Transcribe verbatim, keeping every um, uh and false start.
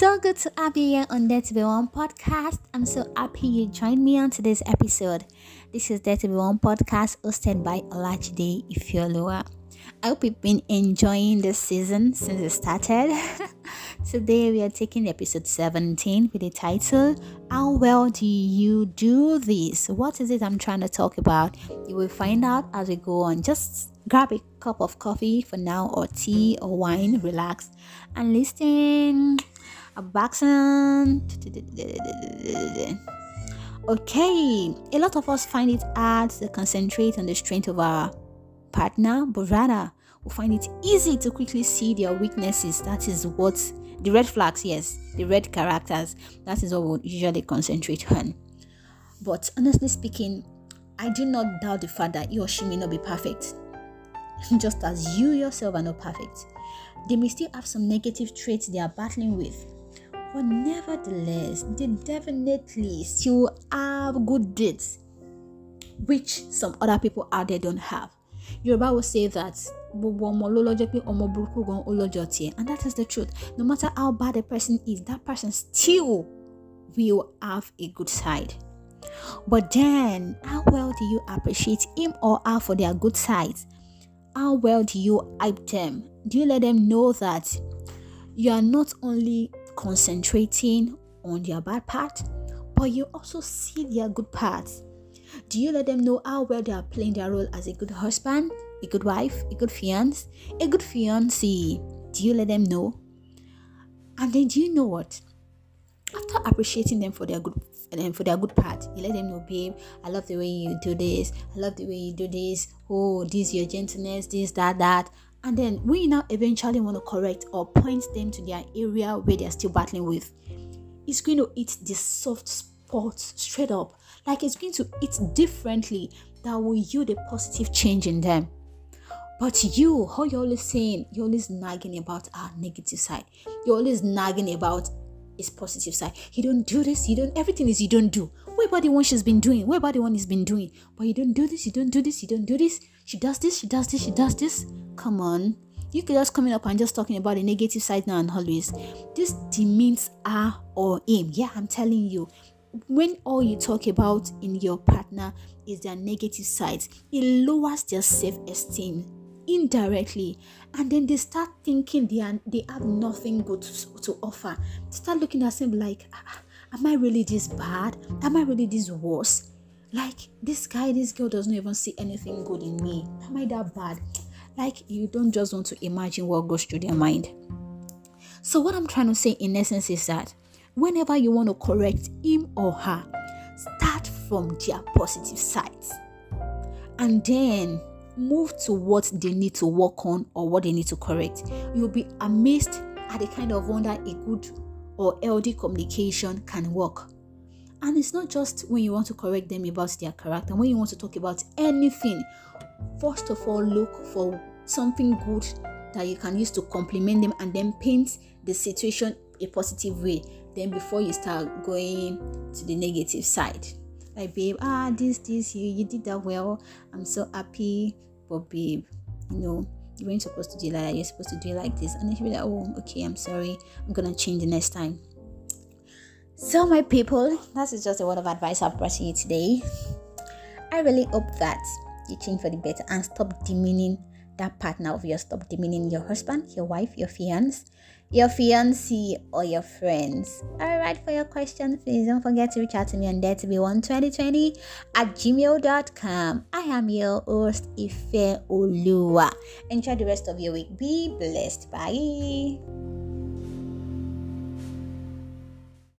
So good to have you here on Dare to Be One podcast. I'm so happy you joined me on today's episode. This is Dare to Be One podcast hosted by Olajide Ifeoluwa. I hope you've been enjoying this season since it started. Today we are taking episode seventeen with the title, How Well Do You Do This? What is it I'm trying to talk about? You will find out as we go on. Just grab a cup of coffee for now, or tea or wine, relax and listen. A backsound. Okay, a lot of us find it hard to concentrate on the strength of our partner, but rather we find it easy to quickly see their weaknesses. That is what the red flags, yes, the red characters, that is what we usually concentrate on. But honestly speaking, I do not doubt the fact that he or she may not be perfect, just as you yourself are not perfect. They may still have some negative traits they are battling with, but nevertheless, they definitely still have good deeds, which some other people out there don't have. Yoruba will say that, and that is the truth. No matter how bad a person is, that person still will have a good side. But then, how well do you appreciate him or her for their good sides? How well do you hype them? Do you let them know that you are not only concentrating on their bad part, but you also see their good parts? Do you let them know how well they are playing their role as a good husband, a good wife, a good fiance, a good fiancée? Do you let them know? And then do you know what? After appreciating them for their good and for their good part, you let them know, babe, I love the way you do this, I love the way you do this, oh, this your gentleness, this, that, that. And then we now eventually want to correct or point them to their area where they're still battling with. It's going to hit the soft spot straight up. Like it's going to hit differently that will yield a positive change in them. But you, how you're always saying, you're always nagging about our negative side. You're always nagging about his positive side. You don't do this, you don't, everything is you don't do. What about the one she's been doing? What about the one he's been doing? But you don't do this, you don't do this, you don't do this. She does this, she does this, she does this. Come on. You could just coming up and just talking about the negative side now and always. This demeans her or him. Yeah, I'm telling you. When all you talk about in your partner is their negative sides, it lowers their self-esteem indirectly, and then they start thinking they are they have nothing good to, to offer. They start looking at them like, am I really this bad? Am I really this worse? Like, this guy, this girl doesn't even see anything good in me. Am I that bad? Like, you don't just want to imagine what goes through their mind. So what I'm trying to say in essence is that whenever you want to correct him or her, start from their positive sides and then move to what they need to work on or what they need to correct. You'll be amazed at the kind of wonder a good or healthy communication can work. And it's not just when you want to correct them about their character. When you want to talk about anything, first of all, look for something good that you can use to compliment them and then paint the situation a positive way. Then before you start going to the negative side, like, babe, ah, this, this, you, you did that well. I'm so happy. But babe, you know, you weren't supposed to do like that. You're supposed to do it like this. And then she'll be like, oh, okay, I'm sorry. I'm gonna change the next time. So my people, that is just a word of advice I've brought to you today. I really hope that you change for the better and stop demeaning that partner of yours. Stop demeaning your husband, your wife, your fiance, your fiancé, or your friends. Alright, for your question, please don't forget to reach out to me on dare to be one twenty twenty at gmail dot com. I am your host, Ifeoluwa. Enjoy the rest of your week. Be blessed. Bye.